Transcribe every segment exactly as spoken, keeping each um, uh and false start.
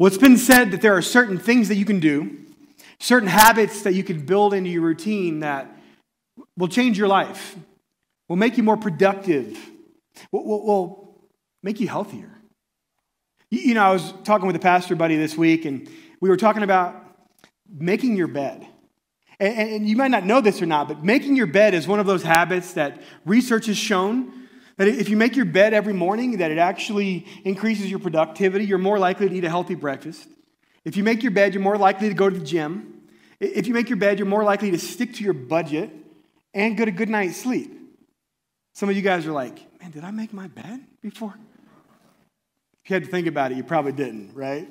Well, it's been said that there are certain things that you can do, certain habits that you can build into your routine that will change your life, will make you more productive, will, will, will make you healthier. You, you know, I was talking with a pastor buddy this week, and we were talking about making your bed. And, and, and you might not know this or not, but making your bed is one of those habits that research has shown that if you make your bed every morning, that it actually increases your productivity. You're more likely to eat a healthy breakfast. If you make your bed, you're more likely to go to the gym. If you make your bed, you're more likely to stick to your budget and get a good night's sleep. Some of you guys are like, man, did I make my bed before? If you had to think about it, you probably didn't, right?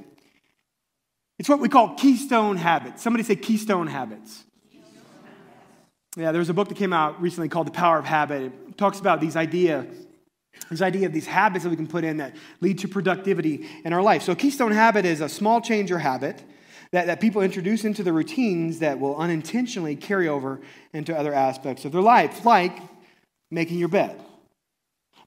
It's what we call keystone habits. Somebody say keystone habits. Yeah, there was a book that came out recently called The Power of Habit. It talks about these idea, this idea of these habits that we can put in that lead to productivity in our life. So a keystone habit is a small change or habit that, that people introduce into the routines that will unintentionally carry over into other aspects of their life, like making your bed.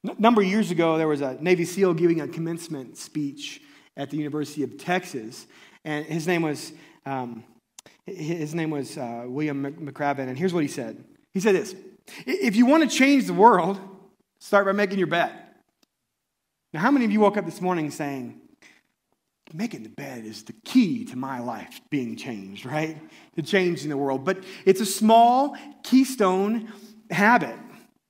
A number of years ago, there was a Navy SEAL giving a commencement speech at the University of Texas, and his name was... Um, His name was uh, William McRaven, and here's what he said. He said this: if you want to change the world, start by making your bed. Now, how many of you woke up this morning saying, making the bed is the key to my life being changed, right? To changing the world. But it's a small keystone habit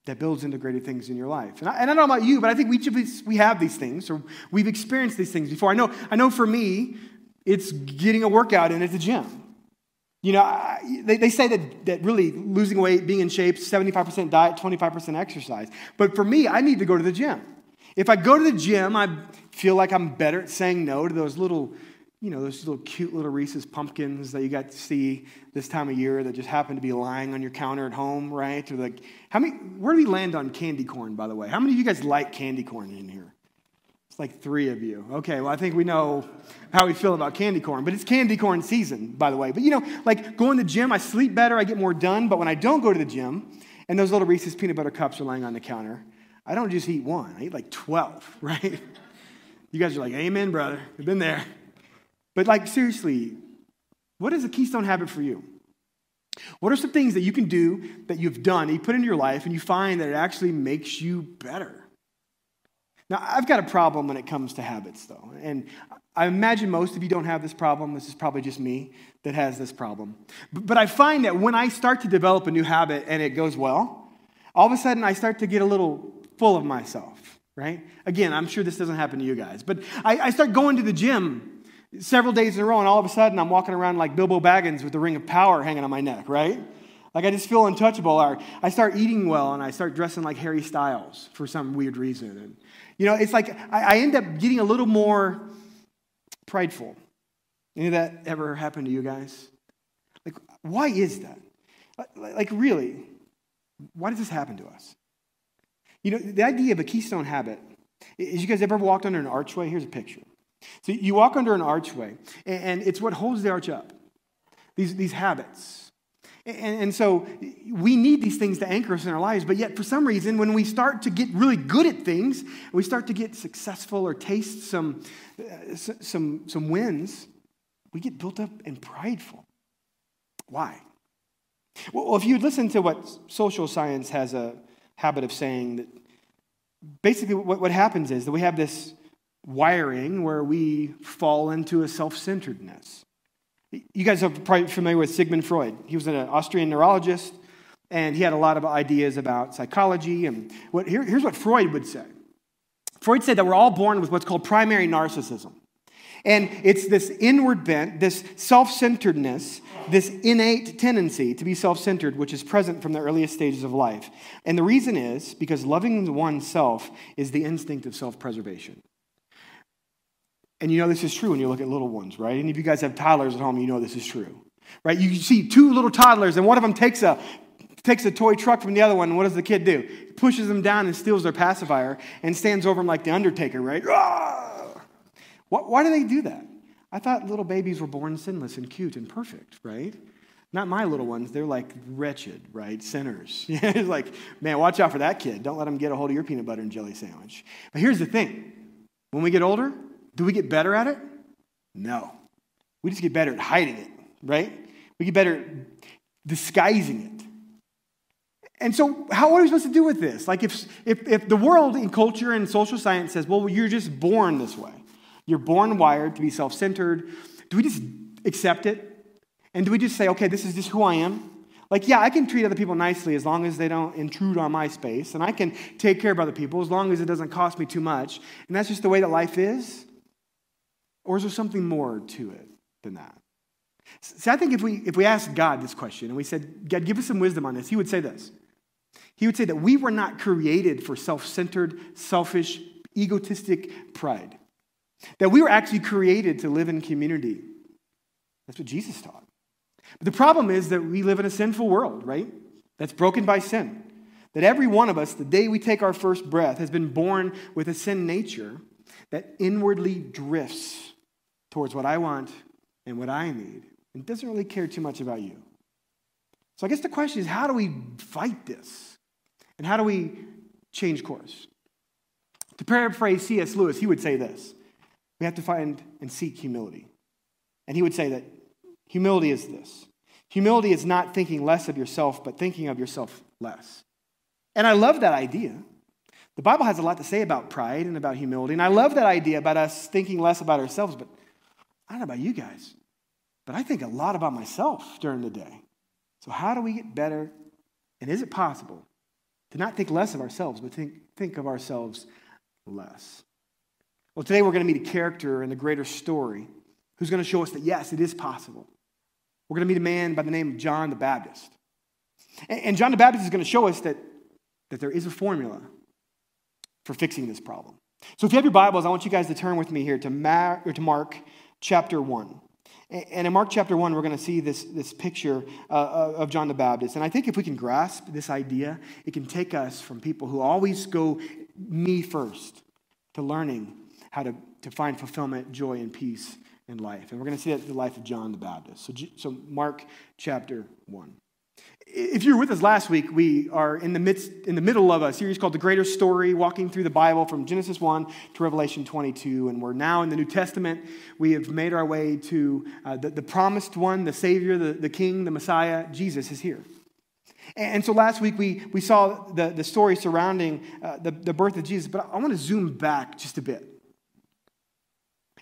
that builds into greater things in your life. And I, and I don't know about you, but I think each of us, we have these things, or we've experienced these things before. I know, I know for me, it's getting a workout in at the gym. You know, they, they say that, that really losing weight, being in shape, seventy-five percent diet, twenty-five percent exercise. But for me, I need to go to the gym. If I go to the gym, I feel like I'm better at saying no to those little, you know, those little cute little Reese's pumpkins that you got to see this time of year that just happen to be lying on your counter at home, right? Or like, how many, where do we land on candy corn, by the way? How many of you guys like candy corn in here? It's like three of you. Okay, well, I think we know how we feel about candy corn, but it's candy corn season, by the way. But, you know, like going to the gym, I sleep better, I get more done, but when I don't go to the gym and those little Reese's peanut butter cups are laying on the counter, I don't just eat one. I eat like twelve, right? You guys are like, amen, brother. I've been there. But, like, seriously, what is a keystone habit for you? What are some things that you can do that you've done, that you put into your life, and you find that it actually makes you better? Now, I've got a problem when it comes to habits, though, and I imagine most of you don't have this problem. This is probably just me that has this problem, but I find that when I start to develop a new habit and it goes well, all of a sudden I start to get a little full of myself, right? Again, I'm sure this doesn't happen to you guys, but I, I start going to the gym several days in a row, and all of a sudden I'm walking around like Bilbo Baggins with the ring of power hanging on my neck, right? Like I just feel untouchable. Or I start eating well, and I start dressing like Harry Styles for some weird reason, and you know, it's like I end up getting a little more prideful. Any of that ever happen to you guys? Like, why is that? Like, really, why does this happen to us? You know, the idea of a keystone habit is, you guys ever walked under an archway? Here's a picture. So you walk under an archway, and it's what holds the arch up, these, these habits. And, and so we need these things to anchor us in our lives, but yet for some reason, when we start to get really good at things, we start to get successful or taste some, uh, some, some wins, we get built up and prideful. Why? Well, if you listen to what social science has a habit of saying, that basically what, what happens is that we have this wiring where we fall into a self-centeredness. You guys are probably familiar with Sigmund Freud. He was an Austrian neurologist, and he had a lot of ideas about psychology. And what, here, here's what Freud would say. Freud said that we're all born with what's called primary narcissism. And it's this inward bent, this self-centeredness, this innate tendency to be self-centered, which is present from the earliest stages of life. And the reason is because loving oneself is the instinct of self-preservation. And you know this is true when you look at little ones, right? Any of you guys have toddlers at home, you know this is true, right? You see two little toddlers, and one of them takes a takes a toy truck from the other one, and what does the kid do? He pushes them down and steals their pacifier and stands over them like the Undertaker, right? What, why do they do that? I thought little babies were born sinless and cute and perfect, right? Not my little ones. They're like wretched, right? Sinners. It's like, man, watch out for that kid. Don't let him get a hold of your peanut butter and jelly sandwich. But here's the thing. When we get older, do we get better at it? No. We just get better at hiding it, right? We get better at disguising it. And so how are we supposed to do with this? Like if, if, if the world in culture and social science says, well, you're just born this way. You're born wired to be self-centered. Do we just accept it? And do we just say, okay, this is just who I am? Like, yeah, I can treat other people nicely as long as they don't intrude on my space. And I can take care of other people as long as it doesn't cost me too much. And that's just the way that life is? Or is there something more to it than that? See, I think if we if we asked God this question and we said, God, give us some wisdom on this, he would say this. He would say that we were not created for self-centered, selfish, egotistic pride. That we were actually created to live in community. That's what Jesus taught. But the problem is that we live in a sinful world, right? That's broken by sin. That every one of us, the day we take our first breath, has been born with a sin nature that inwardly drifts towards what I want and what I need and doesn't really care too much about you. So I guess the question is, how do we fight this? And how do we change course? To paraphrase C S Lewis, he would say this. We have to find and seek humility. And he would say that humility is this. Humility is not thinking less of yourself, but thinking of yourself less. And I love that idea. The Bible has a lot to say about pride and about humility. And I love that idea about us thinking less about ourselves. But I don't know about you guys, but I think a lot about myself during the day. So how do we get better? And is it possible to not think less of ourselves, but think, think of ourselves less? Well, today we're going to meet a character in the greater story who's going to show us that, yes, it is possible. We're going to meet a man by the name of John the Baptist. And John the Baptist is going to show us that, that there is a formula for fixing this problem. So if you have your Bibles, I want you guys to turn with me here to Mark, or to Mark chapter one. And in Mark chapter one, we're going to see this, this picture uh, of John the Baptist. And I think if we can grasp this idea, it can take us from people who always go me first to learning how to, to find fulfillment, joy, and peace in life. And we're going to see that through the life of John the Baptist. So, so Mark chapter one. If you were with us last week, we are in the midst, in the middle of a series called The Greater Story, walking through the Bible from Genesis one to Revelation twenty-two, and we're now in the New Testament. We have made our way to uh, the, the promised one, the Savior, the, the King, the Messiah. Jesus is here. And, and so last week, we, we saw the, the story surrounding uh, the, the birth of Jesus, but I want to zoom back just a bit.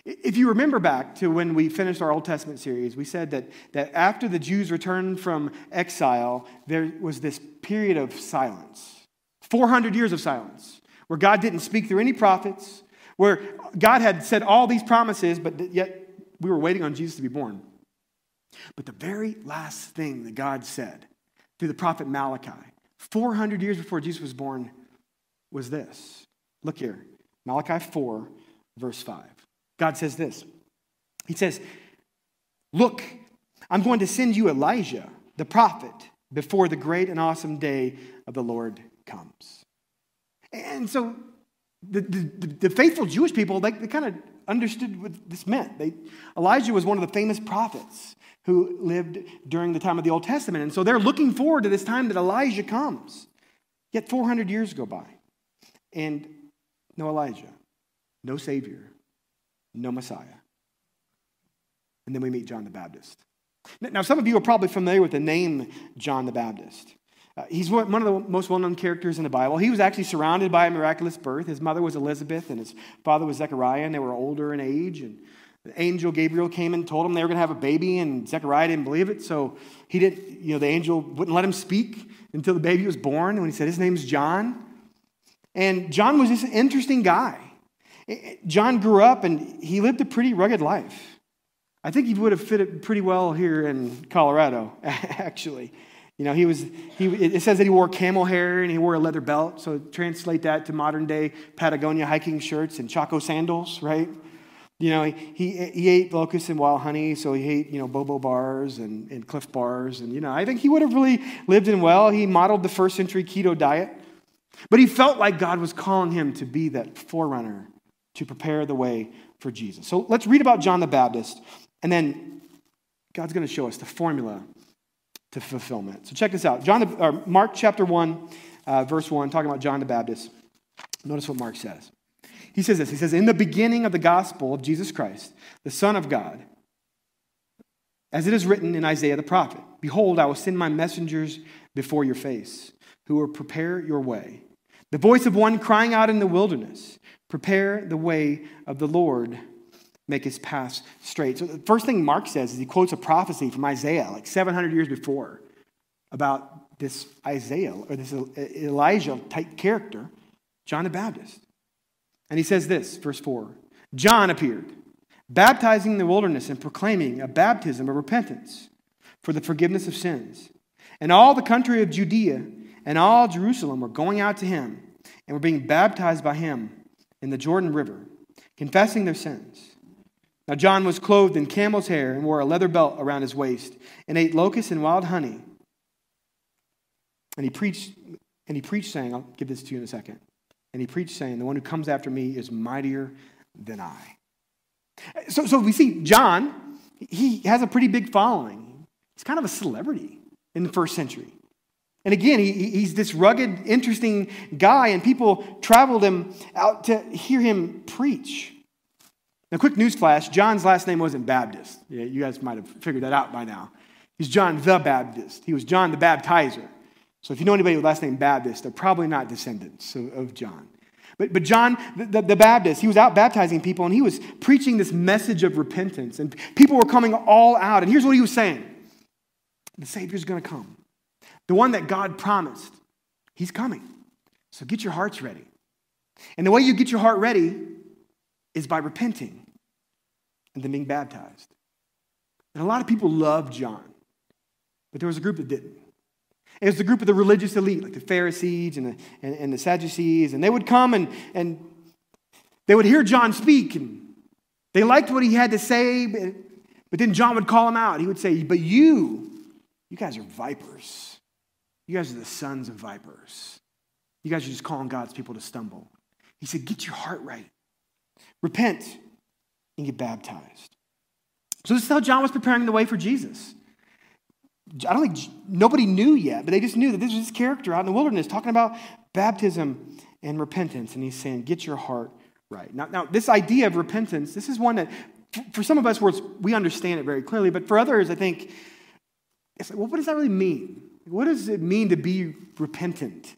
If you remember back to when we finished our Old Testament series, we said that, that after the Jews returned from exile, there was this period of silence, four hundred years of silence, where God didn't speak through any prophets, where God had said all these promises, but yet we were waiting on Jesus to be born. But the very last thing that God said through the prophet Malachi, four hundred years before Jesus was born, was this. Look here, Malachi four, verse five. God says this. He says, look, I'm going to send you Elijah, the prophet, before the great and awesome day of the Lord comes. And so the, the, the faithful Jewish people, they, they kind of understood what this meant. They, Elijah was one of the famous prophets who lived during the time of the Old Testament. And so they're looking forward to this time that Elijah comes. Yet four hundred years go by, and no Elijah, no Savior, no Messiah. And then we meet John the Baptist. Now, some of you are probably familiar with the name John the Baptist. Uh, he's one of the most well-known characters in the Bible. He was actually surrounded by a miraculous birth. His mother was Elizabeth, and his father was Zechariah, and they were older in age. And the angel Gabriel came and told him they were going to have a baby, and Zechariah didn't believe it, so he didn't. You know, the angel wouldn't let him speak until the baby was born. And when he said his name's John, and John was this interesting guy. John grew up and he lived a pretty rugged life. I think he would have fitted pretty well here in Colorado, actually. You know, he was, he, it says that he wore camel hair and he wore a leather belt. So translate that to modern day Patagonia hiking shirts and Chaco sandals, right? You know, he, he, he ate locusts and wild honey. So he ate, you know, Bobo bars and, and Cliff bars. And, you know, I think he would have really lived in well. He modeled the first century keto diet, but he felt like God was calling him to be that forerunner to prepare the way for Jesus. So let's read about John the Baptist, and then God's going to show us the formula to fulfillment. So check this out. John, the, or Mark chapter one, uh, verse one, talking about John the Baptist. Notice what Mark says. He says this. He says, in the beginning of the gospel of Jesus Christ, the Son of God, as it is written in Isaiah the prophet, behold, I will send my messengers before your face, who will prepare your way. The voice of one crying out in the wilderness, prepare the way of the Lord, make his path straight. So the first thing Mark says is he quotes a prophecy from Isaiah, like seven hundred years before, about this Isaiah, or this Elijah-type character, John the Baptist. And he says this, verse four, John appeared, baptizing in the wilderness and proclaiming a baptism of repentance for the forgiveness of sins. And all the country of Judea and all Jerusalem were going out to him and were being baptized by him in the Jordan River, confessing their sins. Now John was clothed in camel's hair and wore a leather belt around his waist and ate locusts and wild honey. And he preached, and he preached saying, I'll give this to you in a second. And he preached saying, the one who comes after me is mightier than I. So, so we see John, he has a pretty big following. He's kind of a celebrity in the first century. And again, he, he's this rugged, interesting guy, and people traveled him out to hear him preach. Now, quick newsflash, John's last name wasn't Baptist. Yeah, you guys might have figured that out by now. He's John the Baptist. He was John the Baptizer. So if you know anybody with the last name Baptist, they're probably not descendants of, of John. But, but John the, the, the Baptist, he was out baptizing people, and he was preaching this message of repentance. And people were coming all out. And here's what he was saying. The Savior's going to come. The one that God promised, he's coming. So get your hearts ready. And the way you get your heart ready is by repenting and then being baptized. And a lot of people loved John, but there was a group that didn't. It was the group of the religious elite, like the Pharisees and the, and, and the Sadducees. And they would come and, and they would hear John speak. And they liked what he had to say, but, but then John would call him out. He would say, but you, you guys are vipers. You guys are the sons of vipers. You guys are just calling God's people to stumble. He said, get your heart right. Repent and get baptized. So this is how John was preparing the way for Jesus. I don't think nobody knew yet, but they just knew that this was his character out in the wilderness talking about baptism and repentance. And he's saying, get your heart right. Now, now this idea of repentance, this is one that for some of us, we understand it very clearly. But for others, I think, it's like, well, what does that really mean? What does it mean to be repentant?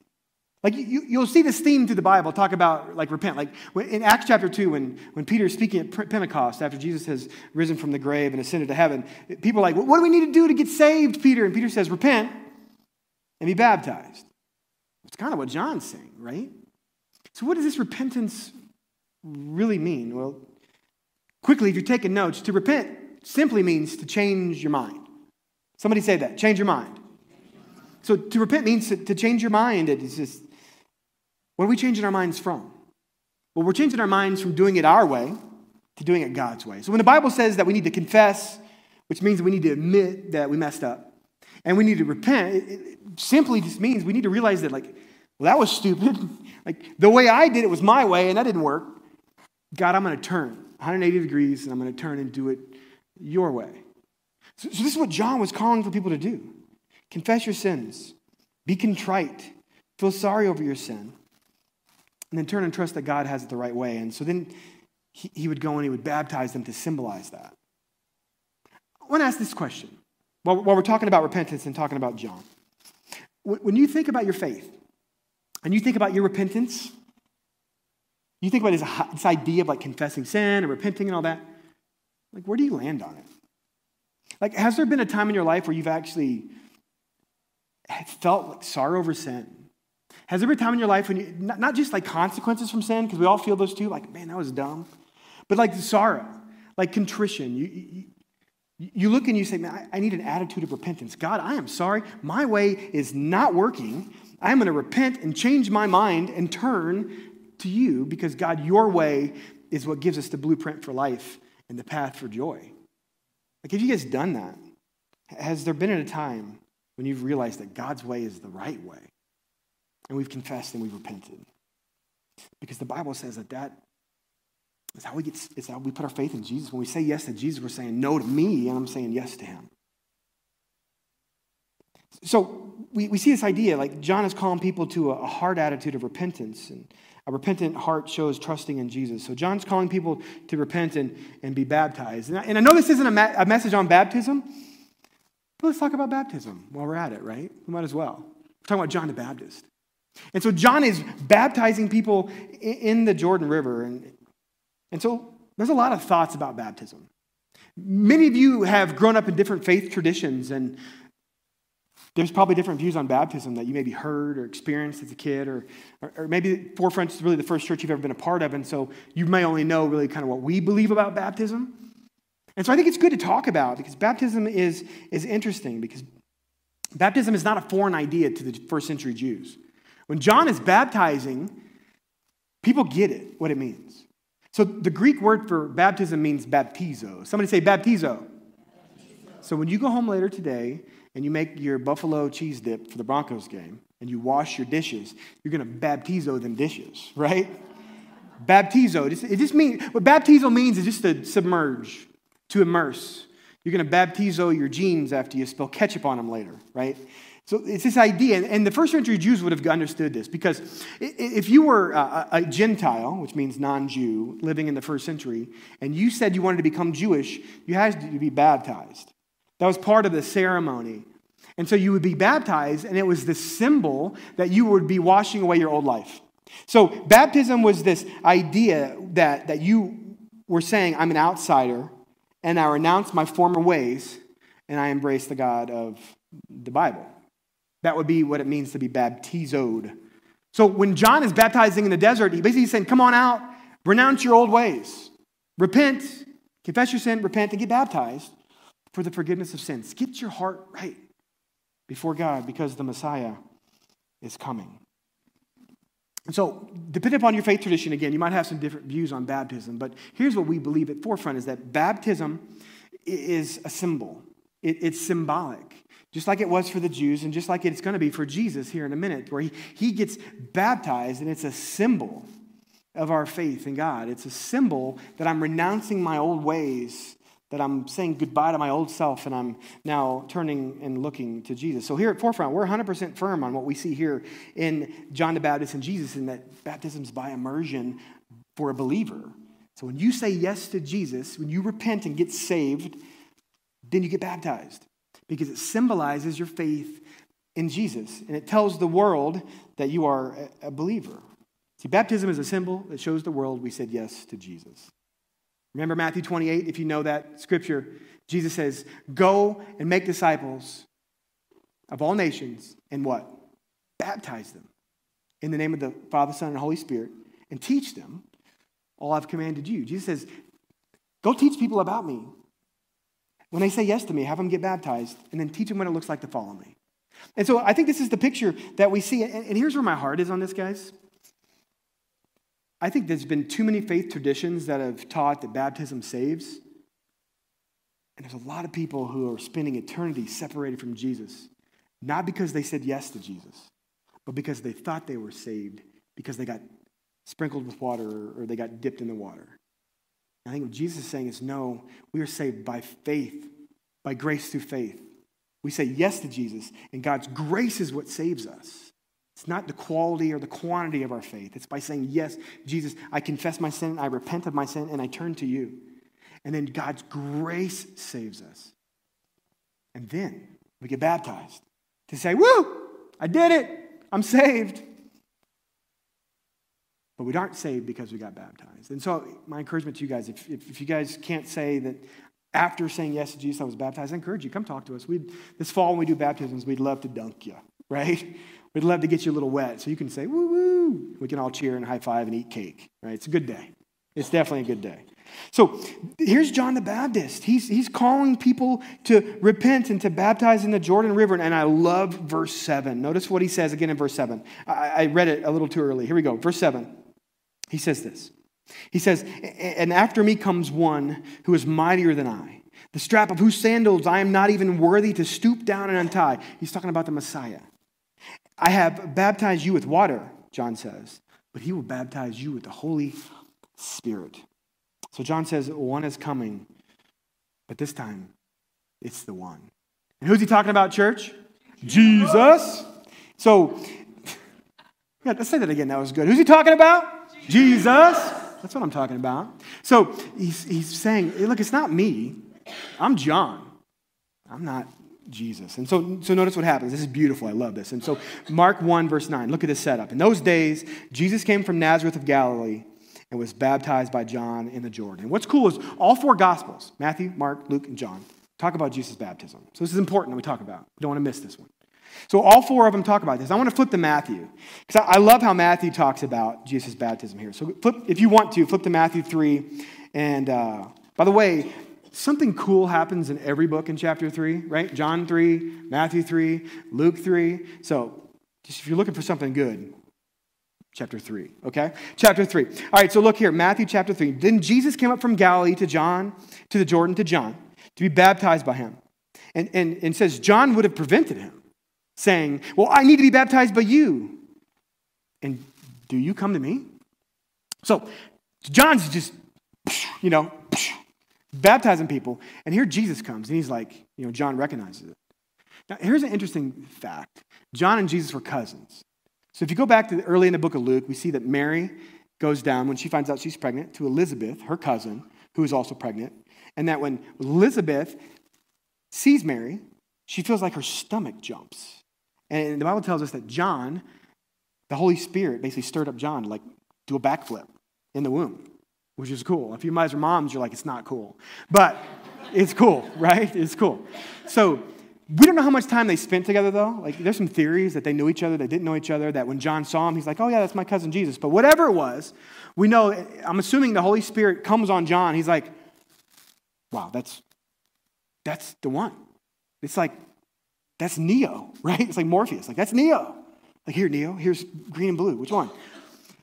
Like, you, you'll see this theme through the Bible, talk about, like, repent. Like, in Acts chapter two, when, when Peter is speaking at Pentecost, after Jesus has risen from the grave and ascended to heaven, people are like, well, what do we need to do to get saved, Peter? And Peter says, repent and be baptized. It's kind of what John's saying, right? So what does this repentance really mean? Well, quickly, if you're taking notes, to repent simply means to change your mind. Somebody say that, change your mind. So to repent means to, to change your mind. It's just, what are we changing our minds from? Well, we're changing our minds from doing it our way to doing it God's way. So when the Bible says that we need to confess, which means we need to admit that we messed up, and we need to repent, it, it simply just means we need to realize that, like, well, that was stupid. Like, the way I did it was my way, and that didn't work. God, I'm going to turn one hundred eighty degrees, and I'm going to turn and do it your way. So, so this is what John was calling for people to do. Confess your sins. Be contrite. Feel sorry over your sin. And then turn and trust that God has it the right way. And so then he, he would go and he would baptize them to symbolize that. I want to ask this question while, while we're talking about repentance and talking about John. When you think about your faith and you think about your repentance, you think about this, this idea of like confessing sin and repenting and all that, like where do you land on it? Like has there been a time in your life where you've actually felt like sorrow over sin? Has there been a time in your life when you, not, not just like consequences from sin, because we all feel those too, like, man, that was dumb, but like the sorrow, like contrition. You, you, you look and you say, man, I, I need an attitude of repentance. God, I am sorry. My way is not working. I'm going to repent and change my mind and turn to you because, God, your way is what gives us the blueprint for life and the path for joy. Like, have you guys done that? Has there been a time when you've realized that God's way is the right way? And we've confessed and we've repented. Because the Bible says that that is how we get, it's how we put our faith in Jesus. When we say yes to Jesus, we're saying no to me, and I'm saying yes to him. So we, we see this idea, like John is calling people to a, a hard attitude of repentance. And A repentant heart shows trusting in Jesus. So John's calling people to repent and, and be baptized. And I, and I know this isn't a, ma- a message on baptism, but let's talk about baptism while we're at it, right? We might as well. We're talking about John the Baptist. And so John is baptizing people in, in the Jordan River. And, and so there's a lot of thoughts about baptism. Many of you have grown up in different faith traditions, and there's probably different views on baptism that you maybe heard or experienced as a kid, or, or, or maybe Forefront's really the first church you've ever been a part of, and so you may only know really kind of what we believe about baptism. And so I think it's good to talk about, because baptism is, is interesting, because baptism is not a foreign idea to the first century Jews. When John is baptizing, people get it, what it means. So the Greek word for baptism means baptizo. Somebody say baptizo. Baptizo. So when you go home later today and you make your buffalo cheese dip for the Broncos game and you wash your dishes, you're going to baptizo them dishes, right? Baptizo. It just means, what baptizo means is just to submerge, to immerse. You're going to baptizo your jeans after you spill ketchup on them later, right? So it's this idea, and the first century Jews would have understood this, because if you were a Gentile, which means non-Jew, living in the first century, and you said you wanted to become Jewish, you had to be baptized. That was part of the ceremony. And so you would be baptized, and it was the symbol that you would be washing away your old life. So baptism was this idea that, that you were saying, I'm an outsider, and I renounce my former ways, and I embrace the God of the Bible. That would be what it means to be baptizoed. So when John is baptizing in the desert, he basically is saying, come on out, renounce your old ways. Repent, confess your sin, repent, and get baptized for the forgiveness of sins. Get your heart right before God, because the Messiah is coming. And so, depending upon your faith tradition, again, you might have some different views on baptism, but here's what we believe at Forefront, is that baptism is a symbol. It, it's symbolic. Just like it was for the Jews, and just like it's going to be for Jesus here in a minute, where he, he gets baptized, and it's a symbol of our faith in God. It's a symbol that I'm renouncing my old ways, that I'm saying goodbye to my old self, and I'm now turning and looking to Jesus. So here at Forefront, we're one hundred percent firm on what we see here in John the Baptist and Jesus, in that baptism's by immersion for a believer. So when you say yes to Jesus, when you repent and get saved, then you get baptized, because it symbolizes your faith in Jesus, and it tells the world that you are a believer. See, baptism is a symbol that shows the world we said yes to Jesus. Remember Matthew twenty-eight, if you know that scripture, Jesus says, go and make disciples of all nations, and what? Baptize them in the name of the Father, Son, and Holy Spirit, and teach them all I've commanded you. Jesus says, go teach people about me. When they say yes to me, have them get baptized, and then teach them what it looks like to follow me. And so I think this is the picture that we see. And here's where my heart is on this, guys. I think there's been too many faith traditions that have taught that baptism saves. And there's a lot of people who are spending eternity separated from Jesus, not because they said yes to Jesus, but because they thought they were saved, because they got sprinkled with water or they got dipped in the water. I think what Jesus is saying is, no, we are saved by faith, by grace through faith. We say yes to Jesus, and God's grace is what saves us. It's not the quality or the quantity of our faith. It's by saying, yes, Jesus, I confess my sin, I repent of my sin, and I turn to you. And then God's grace saves us. And then we get baptized to say, woo, I did it, I'm saved. But we aren't saved because we got baptized. And so my encouragement to you guys, if, if, if you guys can't say that after saying yes to Jesus, I was baptized, I encourage you, come talk to us. We'd, this fall when we do baptisms, we'd love to dunk you, right? We'd love to get you a little wet so you can say, woo, woo. We can all cheer and high five and eat cake, right? It's a good day. It's definitely a good day. So here's John the Baptist. He's, he's calling people to repent and to baptize in the Jordan River. And I love verse seven. Notice what he says again in verse seven. I, I read it a little too early. Here we go. Verse seven. He says this. He says, and after me comes one who is mightier than I, the strap of whose sandals I am not even worthy to stoop down and untie. He's talking about the Messiah. I have baptized you with water, John says, but he will baptize you with the Holy Spirit. So John says, one is coming, but this time it's the one. And who's he talking about, church? Jesus. So Yeah, let's say that again. That was good. Who's he talking about? Jesus. Jesus. That's what I'm talking about. So he's, he's saying, hey, look, it's not me. I'm John. I'm not Jesus. And so, so notice what happens. This is beautiful. I love this. And so Mark one, verse nine, look at this setup. In those days, Jesus came from Nazareth of Galilee and was baptized by John in the Jordan. And what's cool is all four Gospels, Matthew, Mark, Luke, and John, talk about Jesus' baptism. So this is important that we talk about. Don't want to miss this one. So all four of them talk about this. I want to flip to Matthew, because I love how Matthew talks about Jesus' baptism here. So flip, if you want to, flip to Matthew three. And uh, by the way, something cool happens in every book in chapter three, right? John three, Matthew three, Luke three. So just if you're looking for something good, chapter three, okay? Chapter three. All right, so look here, Matthew chapter three. Then Jesus came up from Galilee to John, to the Jordan to John, to be baptized by him. And, and, and says John would have prevented him, saying, well, I need to be baptized by you. And do you come to me? So John's just, you know, baptizing people. And here Jesus comes, and he's like, you know, John recognizes it. Now, here's an interesting fact. John and Jesus were cousins. So if you go back to the, early in the book of Luke, we see that Mary goes down when she finds out she's pregnant to Elizabeth, her cousin, who is also pregnant. And that when Elizabeth sees Mary, she feels like her stomach jumps. And the Bible tells us that John, the Holy Spirit, basically stirred up John to like do a backflip in the womb, which is cool. If you guys are moms, you're like, it's not cool. But it's cool, right? It's cool. So we don't know how much time they spent together, though. Like, there's some theories that they knew each other, they didn't know each other, that when John saw him, he's like, oh, yeah, that's my cousin Jesus. But whatever it was, we know, I'm assuming the Holy Spirit comes on John. He's like, wow, that's that's the one. It's like, that's Neo, right? It's like Morpheus. Like, that's Neo. Like, here, Neo. Here's green and blue. Which one?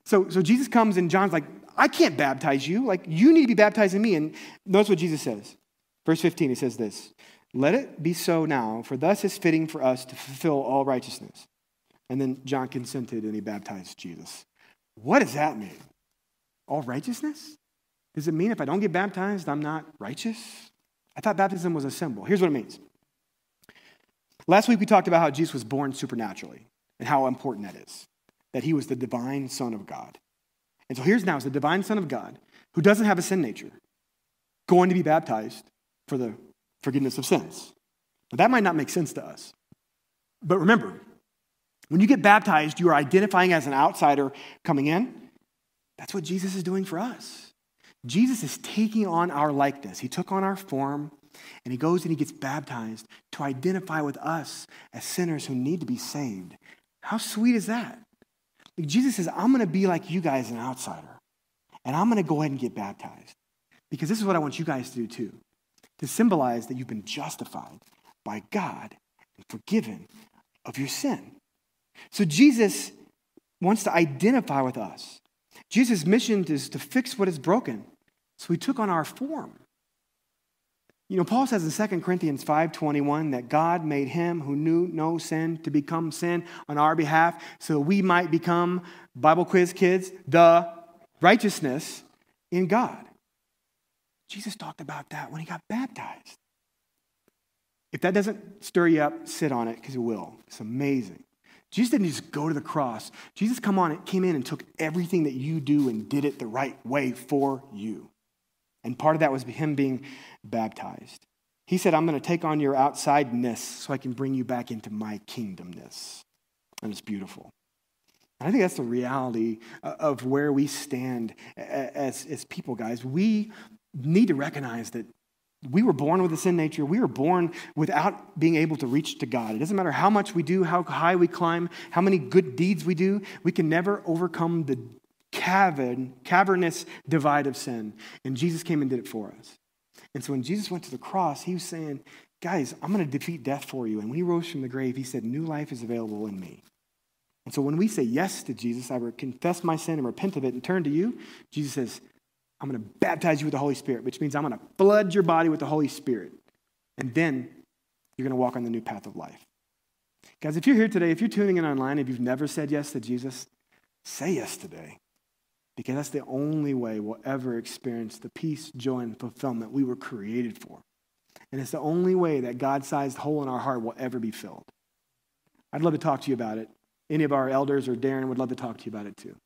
So, so Jesus comes, and John's like, I can't baptize you. Like, you need to be baptized in me. And notice what Jesus says. Verse fifteen, he says this, let it be so now, for thus is fitting for us to fulfill all righteousness. And then John consented, and he baptized Jesus. What does that mean? All righteousness? Does it mean if I don't get baptized, I'm not righteous? I thought baptism was a symbol. Here's what it means. Last week, we talked about how Jesus was born supernaturally and how important that is, that he was the divine Son of God. And so here's now is the divine Son of God who doesn't have a sin nature going to be baptized for the forgiveness of sins. Now, that might not make sense to us. But remember, when you get baptized, you are identifying as an outsider coming in. That's what Jesus is doing for us. Jesus is taking on our likeness. He took on our form, and he goes and he gets baptized to identify with us as sinners who need to be saved. How sweet is that? Like Jesus says, I'm going to be like you guys, an outsider, and I'm going to go ahead and get baptized because this is what I want you guys to do too, to symbolize that you've been justified by God and forgiven of your sin. So Jesus wants to identify with us. Jesus' mission is to fix what is broken. So he took on our form. You know, Paul says in Second Corinthians five twenty-one that God made him who knew no sin to become sin on our behalf so we might become, Bible quiz kids, the righteousness in God. Jesus talked about that when he got baptized. If that doesn't stir you up, sit on it because it will. It's amazing. Jesus didn't just go to the cross. Jesus come on, came in and took everything that you do and did it the right way for you. And part of that was him being baptized. He said, I'm going to take on your outsideness so I can bring you back into my kingdomness. And it's beautiful. And I think that's the reality of where we stand as, as people, guys. We need to recognize that we were born with a sin nature. We were born without being able to reach to God. It doesn't matter how much we do, how high we climb, how many good deeds we do. We can never overcome the Cavern, cavernous divide of sin. And Jesus came and did it for us. And so when Jesus went to the cross, he was saying, guys, I'm going to defeat death for you. And when he rose from the grave, he said, new life is available in me. And so when we say yes to Jesus, I confess my sin and repent of it and turn to you, Jesus says, I'm going to baptize you with the Holy Spirit, which means I'm going to flood your body with the Holy Spirit. And then you're going to walk on the new path of life. Guys, if you're here today, if you're tuning in online, if you've never said yes to Jesus, say yes today. Because that's the only way we'll ever experience the peace, joy, and fulfillment we were created for. And it's the only way that God-sized hole in our heart will ever be filled. I'd love to talk to you about it. any of our elders or Darren would love to talk to you about it too.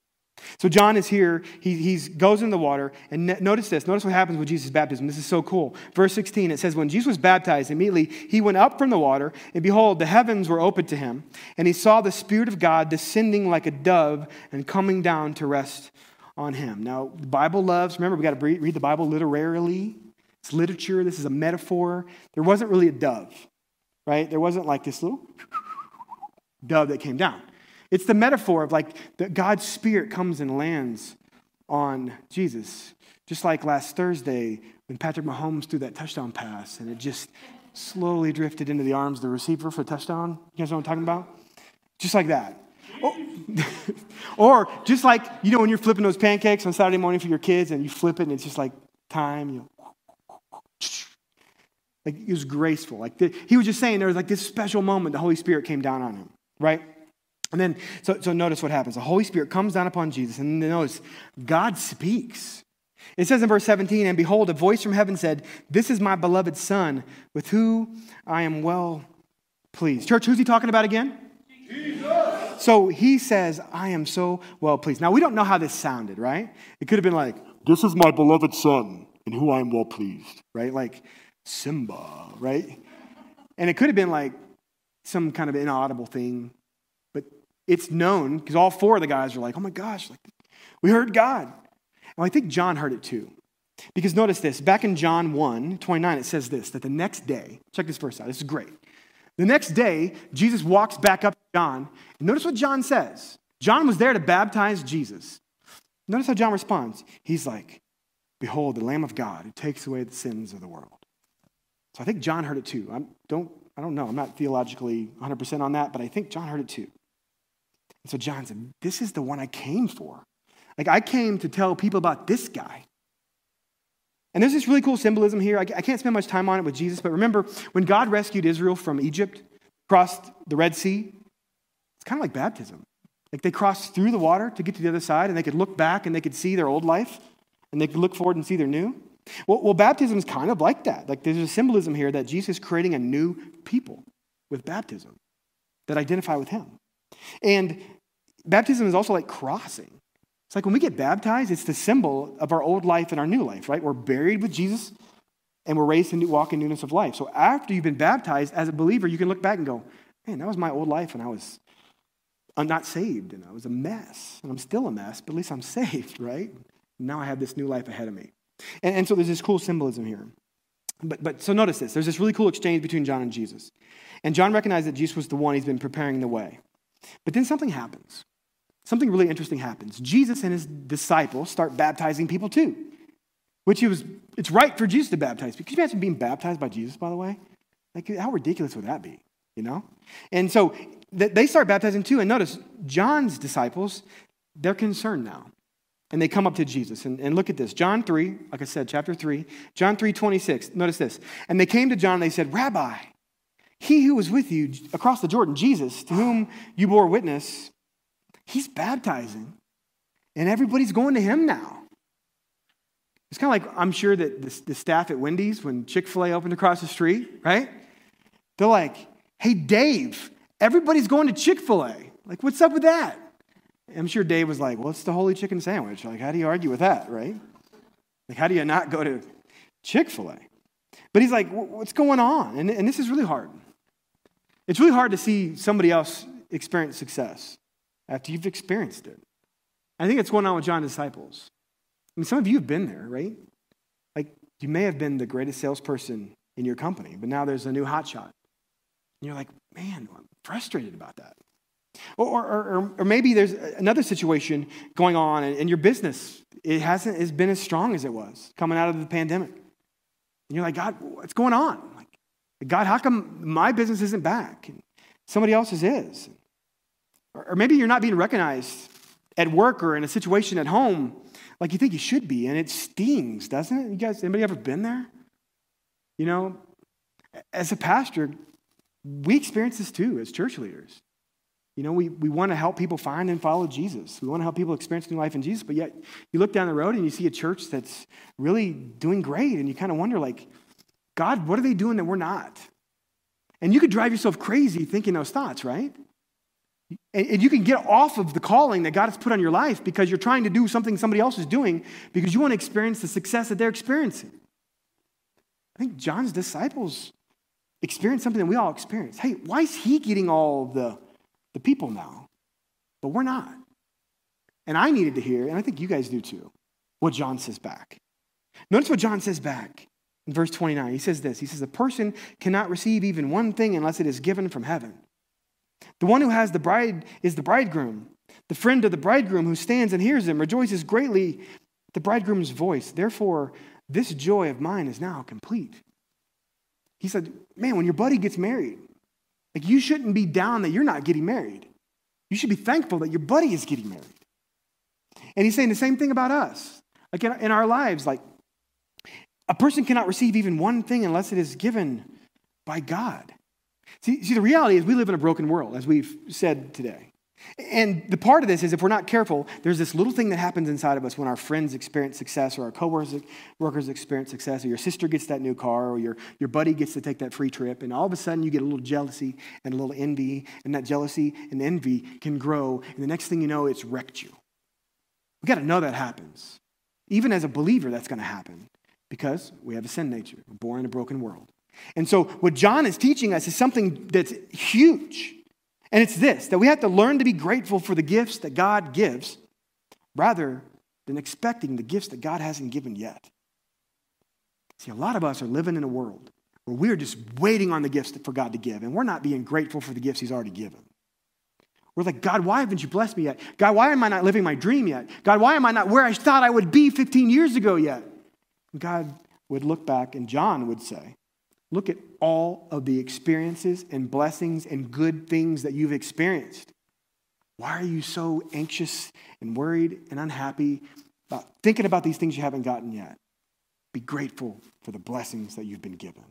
So John is here. He he's, goes in the water. And n- notice this. Notice what happens with Jesus' baptism. This is so cool. Verse sixteen, it says, when Jesus was baptized, immediately he went up from the water, and behold, the heavens were opened to him. And he saw the Spirit of God descending like a dove and coming down to rest on him. Now, the Bible loves, remember, we got to read the Bible literarily. It's literature. This is a metaphor. There wasn't really a dove, right? There wasn't like this little dove that came down. It's the metaphor of like that God's Spirit comes and lands on Jesus. Just like last Thursday when Patrick Mahomes threw that touchdown pass and it just slowly drifted into the arms of the receiver for a touchdown. You guys know what I'm talking about? Just like that. Oh. Or just like, you know, when you're flipping those pancakes on Saturday morning for your kids and you flip it and it's just like time. You know. Like it was graceful. Like the, he was just saying there was like this special moment the Holy Spirit came down on him, right? And then, so, so notice what happens. The Holy Spirit comes down upon Jesus, and then notice, God speaks. It says in verse seventeen, and behold, a voice from heaven said, this is my beloved Son, with whom I am well pleased. Church, who's he talking about again? Jesus. So he says, I am so well pleased. Now, we don't know how this sounded, right? It could have been like, this is my beloved Son, in whom I am well pleased, right? Like Simba, right? And it could have been like some kind of inaudible thing. It's known because all four of the guys are like, oh my gosh, like we heard God. Well, I think John heard it too. Because notice this, back in John one twenty-nine, it says this, that the next day, check this verse out, this is great. The next day, Jesus walks back up to John, and notice what John says. John was there to baptize Jesus. Notice how John responds. He's like, behold, the Lamb of God who takes away the sins of the world. So I think John heard it too. I don't, I don't know, I'm not theologically one hundred percent on that, but I think John heard it too. So John said, this is the one I came for. Like, I came to tell people about this guy. And there's this really cool symbolism here. I, I can't spend much time on it with Jesus, but remember, when God rescued Israel from Egypt, crossed the Red Sea, it's kind of like baptism. Like, they crossed through the water to get to the other side, and they could look back, and they could see their old life, and they could look forward and see their new. Well, well baptism is kind of like that. Like, there's a symbolism here that Jesus is creating a new people with baptism that identify with him. And baptism is also like crossing. It's like when we get baptized, it's the symbol of our old life and our new life, right? We're buried with Jesus and we're raised to walk in newness of life. So after you've been baptized as a believer, you can look back and go, man, that was my old life and I was I'm not saved and I was a mess and I'm still a mess, but at least I'm saved, right? Now I have this new life ahead of me. And, and so there's this cool symbolism here. But, but so notice this. There's this really cool exchange between John and Jesus. And John recognized that Jesus was the one he's been preparing the way. But then something happens. Something really interesting happens. Jesus and his disciples start baptizing people too, which it was, it's right for Jesus to baptize. Could you imagine being baptized by Jesus, by the way? Like, how ridiculous would that be, you know? And so they start baptizing too. And notice, John's disciples, they're concerned now. And they come up to Jesus. And, and look at this. John three, like I said, chapter three. John three twenty-six. Notice this. And they came to John and they said, Rabbi, he who was with you across the Jordan, Jesus, to whom you bore witness, he's baptizing, and everybody's going to him now. It's kind of like, I'm sure that the, the staff at Wendy's, when Chick-fil-A opened across the street, right? They're like, hey, Dave, everybody's going to Chick-fil-A. Like, what's up with that? And I'm sure Dave was like, well, it's the holy chicken sandwich. Like, how do you argue with that, right? Like, how do you not go to Chick-fil-A? But he's like, what's going on? And, and this is really hard. It's really hard to see somebody else experience success after you've experienced it. I think it's going on with John's disciples. I mean, some of you have been there, right? Like, you may have been the greatest salesperson in your company, but now there's a new hotshot. And you're like, man, I'm frustrated about that. Or, or, or maybe there's another situation going on in your business. It hasn't it's been as strong as it was coming out of the pandemic. And you're like, God, what's going on? God, how come my business isn't back and somebody else's is? Or maybe you're not being recognized at work or in a situation at home like you think you should be, and it stings, doesn't it? You guys, anybody ever been there? You know, as a pastor, we experience this too as church leaders. You know, we, we want to help people find and follow Jesus. We want to help people experience new life in Jesus, but yet you look down the road and you see a church that's really doing great, and you kind of wonder, like, God, what are they doing that we're not? And you could drive yourself crazy thinking those thoughts, right? And you can get off of the calling that God has put on your life because you're trying to do something somebody else is doing because you want to experience the success that they're experiencing. I think John's disciples experienced something that we all experience. Hey, why is he getting all the, the people now? But we're not. And I needed to hear, and I think you guys do too, what John says back. Notice what John says back in verse twenty-nine. He says this. He says, a person cannot receive even one thing unless it is given from heaven. The one who has the bride is the bridegroom. The friend of the bridegroom who stands and hears him rejoices greatly at the bridegroom's voice. Therefore, this joy of mine is now complete. He said, man, when your buddy gets married, like you shouldn't be down that you're not getting married. You should be thankful that your buddy is getting married. And he's saying the same thing about us. Like in, in our lives, like a person cannot receive even one thing unless it is given by God. See, see, the reality is we live in a broken world, as we've said today. And the part of this is if we're not careful, there's this little thing that happens inside of us when our friends experience success or our coworkers experience success or your sister gets that new car or your, your buddy gets to take that free trip. And all of a sudden you get a little jealousy and a little envy, and that jealousy and envy can grow. And the next thing you know, it's wrecked you. We got to know that happens. Even as a believer, that's going to happen because we have a sin nature. We're born in a broken world. And so what John is teaching us is something that's huge. And it's this, that we have to learn to be grateful for the gifts that God gives rather than expecting the gifts that God hasn't given yet. See, a lot of us are living in a world where we're just waiting on the gifts for God to give, and we're not being grateful for the gifts he's already given. We're like, God, why haven't you blessed me yet? God, why am I not living my dream yet? God, why am I not where I thought I would be fifteen years ago yet? And God would look back, and John would say, look at all of the experiences and blessings and good things that you've experienced. Why are you so anxious and worried and unhappy about thinking about these things you haven't gotten yet? Be grateful for the blessings that you've been given.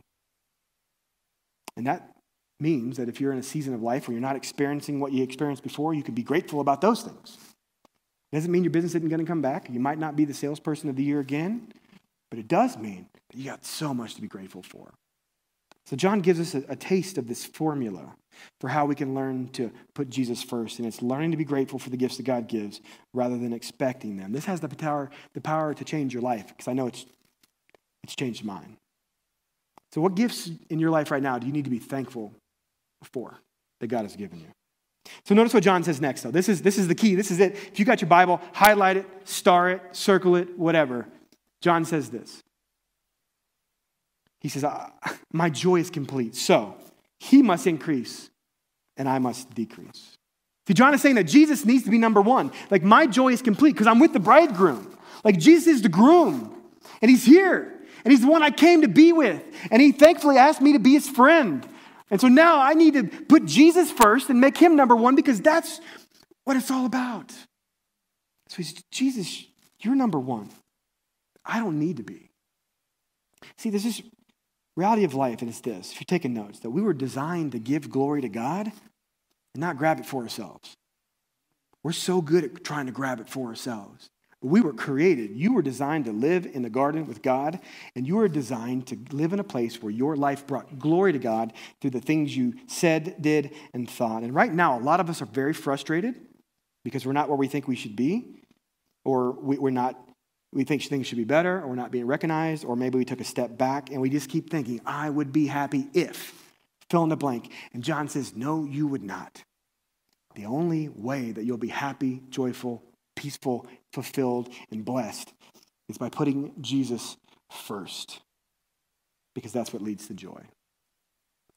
And that means that if you're in a season of life where you're not experiencing what you experienced before, you can be grateful about those things. It doesn't mean your business isn't going to come back. You might not be the salesperson of the year again, but it does mean that you got so much to be grateful for. So John gives us a, a taste of this formula for how we can learn to put Jesus first, and it's learning to be grateful for the gifts that God gives rather than expecting them. This has the power, the power to change your life, because I know it's, it's changed mine. So what gifts in your life right now do you need to be thankful for that God has given you? So notice what John says next, though. This is, this is the key. This is it. If you got your Bible, highlight it, star it, circle it, whatever. John says this. He says, my joy is complete. So he must increase and I must decrease. See, John is saying that Jesus needs to be number one. Like, my joy is complete because I'm with the bridegroom. Like, Jesus is the groom and he's here and he's the one I came to be with. And he thankfully asked me to be his friend. And so now I need to put Jesus first and make him number one because that's what it's all about. So he's, Jesus, you're number one. I don't need to be. See, there's this reality of life, and it's this, if you're taking notes, that we were designed to give glory to God and not grab it for ourselves. We're so good at trying to grab it for ourselves. We were created. You were designed to live in the garden with God, and you were designed to live in a place where your life brought glory to God through the things you said, did, and thought. And right now, a lot of us are very frustrated because we're not where we think we should be, or we're not We think things should be better, or we're not being recognized, or maybe we took a step back, and we just keep thinking, I would be happy if, fill in the blank. And John says, no, you would not. The only way that you'll be happy, joyful, peaceful, fulfilled, and blessed is by putting Jesus first, because that's what leads to joy.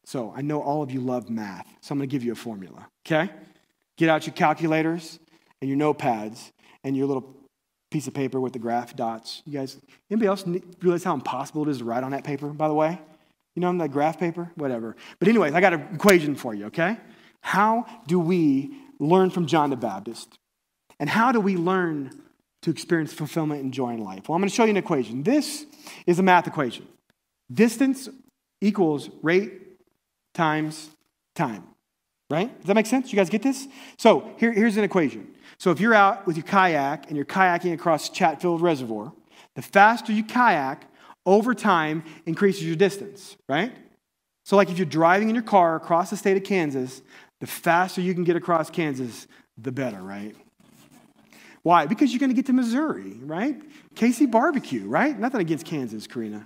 So I know all of you love math, so I'm going to give you a formula, okay? Get out your calculators and your notepads and your little piece of paper with the graph dots. You guys, anybody else realize how impossible it is to write on that paper, by the way? You know, on that graph paper? Whatever. But anyways, I got an equation for you, okay? How do we learn from John the Baptist? And how do we learn to experience fulfillment and joy in life? Well, I'm going to show you an equation. This is a math equation. Distance equals rate times time, right? Does that make sense? You guys get this? So here, here's an equation. So if you're out with your kayak and you're kayaking across Chatfield Reservoir, the faster you kayak, over time, increases your distance, right? So like if you're driving in your car across the state of Kansas, The faster you can get across Kansas, the better, right? Why? Because you're going to get to Missouri, right? Casey barbecue, right? Nothing against Kansas, Karina.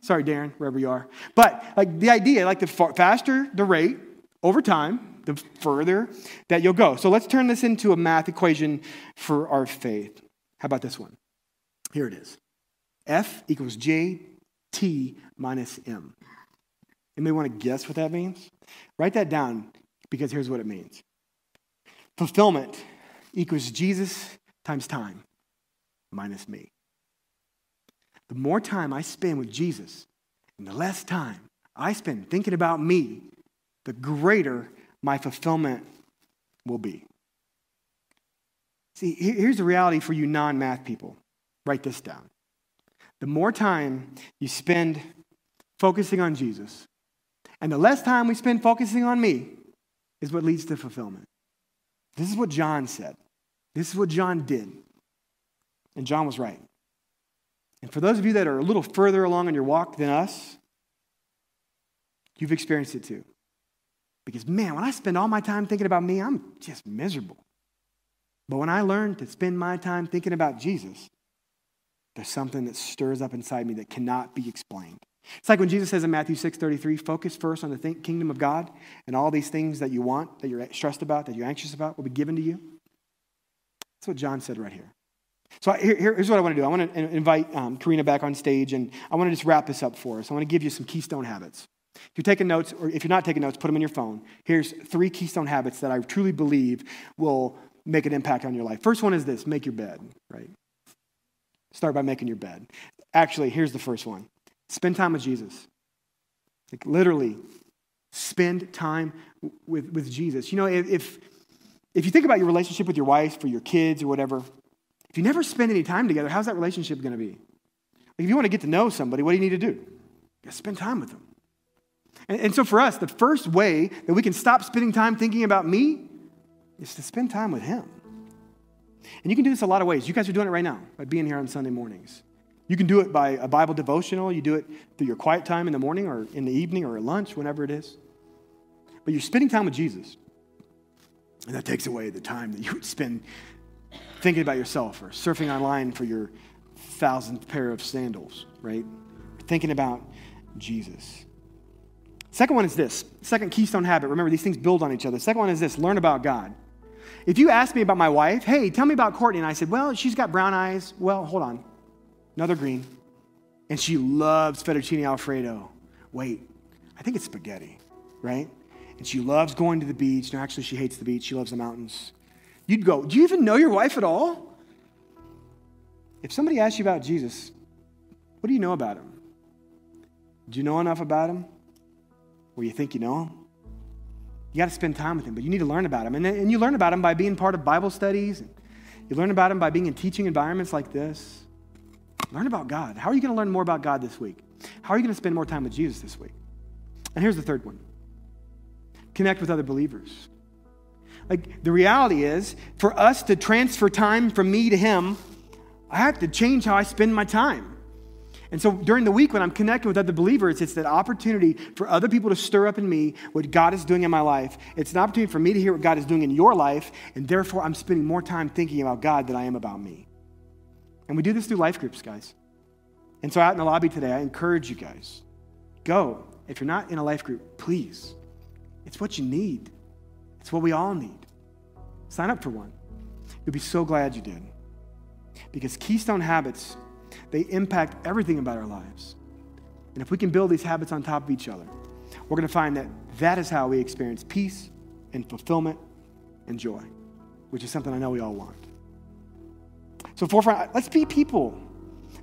Sorry, Darren, wherever you are. But like the idea, like the faster the rate over time, the further that you'll go. So let's turn this into a math equation for our faith. How about this one? Here it is. F equals J T minus M. Anybody want to guess what that means? Write that down because here's what it means. Fulfillment equals Jesus times time minus me. The more time I spend with Jesus and the less time I spend thinking about me, the greater my fulfillment will be. See, here's the reality for you non-math people. Write this down. The more time you spend focusing on Jesus and the less time we spend focusing on me is what leads to fulfillment. This is what John said. This is what John did. And John was right. And for those of you that are a little further along in your walk than us, you've experienced it too. Because, man, when I spend all my time thinking about me, I'm just miserable. But when I learn to spend my time thinking about Jesus, there's something that stirs up inside me that cannot be explained. It's like when Jesus says in Matthew six thirty-three, focus first on the th- kingdom of God, and all these things that you want, that you're stressed about, that you're anxious about, will be given to you. That's what John said right here. So I, here, here's what I want to do. I want to invite um, Karina back on stage, and I want to just wrap this up for us. I want to give you some keystone habits. If you're taking notes, or if you're not taking notes, put them in your phone. Here's three keystone habits that I truly believe will make an impact on your life. First one is this, make your bed, right? Start by making your bed. Actually, here's the first one. Spend time with Jesus. Like literally, spend time with, with Jesus. You know, if if you think about your relationship with your wife or your kids or whatever, if you never spend any time together, how's that relationship going to be? Like if you want to get to know somebody, what do you need to do? You gotta spend time with them. And, and so for us, the first way that we can stop spending time thinking about me is to spend time with him. And you can do this a lot of ways. You guys are doing it right now by being here on Sunday mornings. You can do it by a Bible devotional. You do it through your quiet time in the morning or in the evening or at lunch, whenever it is. But you're spending time with Jesus. And that takes away the time that you would spend thinking about yourself or surfing online for your thousandth pair of sandals, right? Thinking about Jesus. Second one is this. Second keystone habit. Remember, these things build on each other. Second one is this. Learn about God. If you asked me about my wife, hey, tell me about Courtney. And I said, well, she's got brown eyes. Well, hold on. Another green, and she loves fettuccine alfredo. Wait, I think it's spaghetti, right? And she loves going to the beach. No, actually, she hates the beach. She loves the mountains. You'd go, do you even know your wife at all? If somebody asks you about Jesus, what do you know about him? Do you know enough about him where you think you know him? You got to spend time with him, but you need to learn about him. And, then, and you learn about him by being part of Bible studies. And you learn about him by being in teaching environments like this. Learn about God. How are you going to learn more about God this week? How are you going to spend more time with Jesus this week? And here's the third one. Connect with other believers. Like the reality is, for us to transfer time from me to him, I have to change how I spend my time. And so during the week when I'm connecting with other believers, it's that opportunity for other people to stir up in me what God is doing in my life. It's an opportunity for me to hear what God is doing in your life, and therefore I'm spending more time thinking about God than I am about me. And we do this through life groups, guys. And so out in the lobby today, I encourage you guys, go. If you're not in a life group, please. It's what you need. It's what we all need. Sign up for one. You'll be so glad you did. Because keystone habits, they impact everything about our lives. And if we can build these habits on top of each other, we're going to find that that is how we experience peace and fulfillment and joy, which is something I know we all want. So forefront, let's be people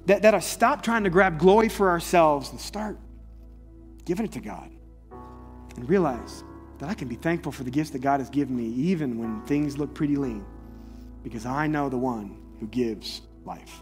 that, that are stop trying to grab glory for ourselves and start giving it to God and realize that I can be thankful for the gifts that God has given me even when things look pretty lean because I know the one who gives life.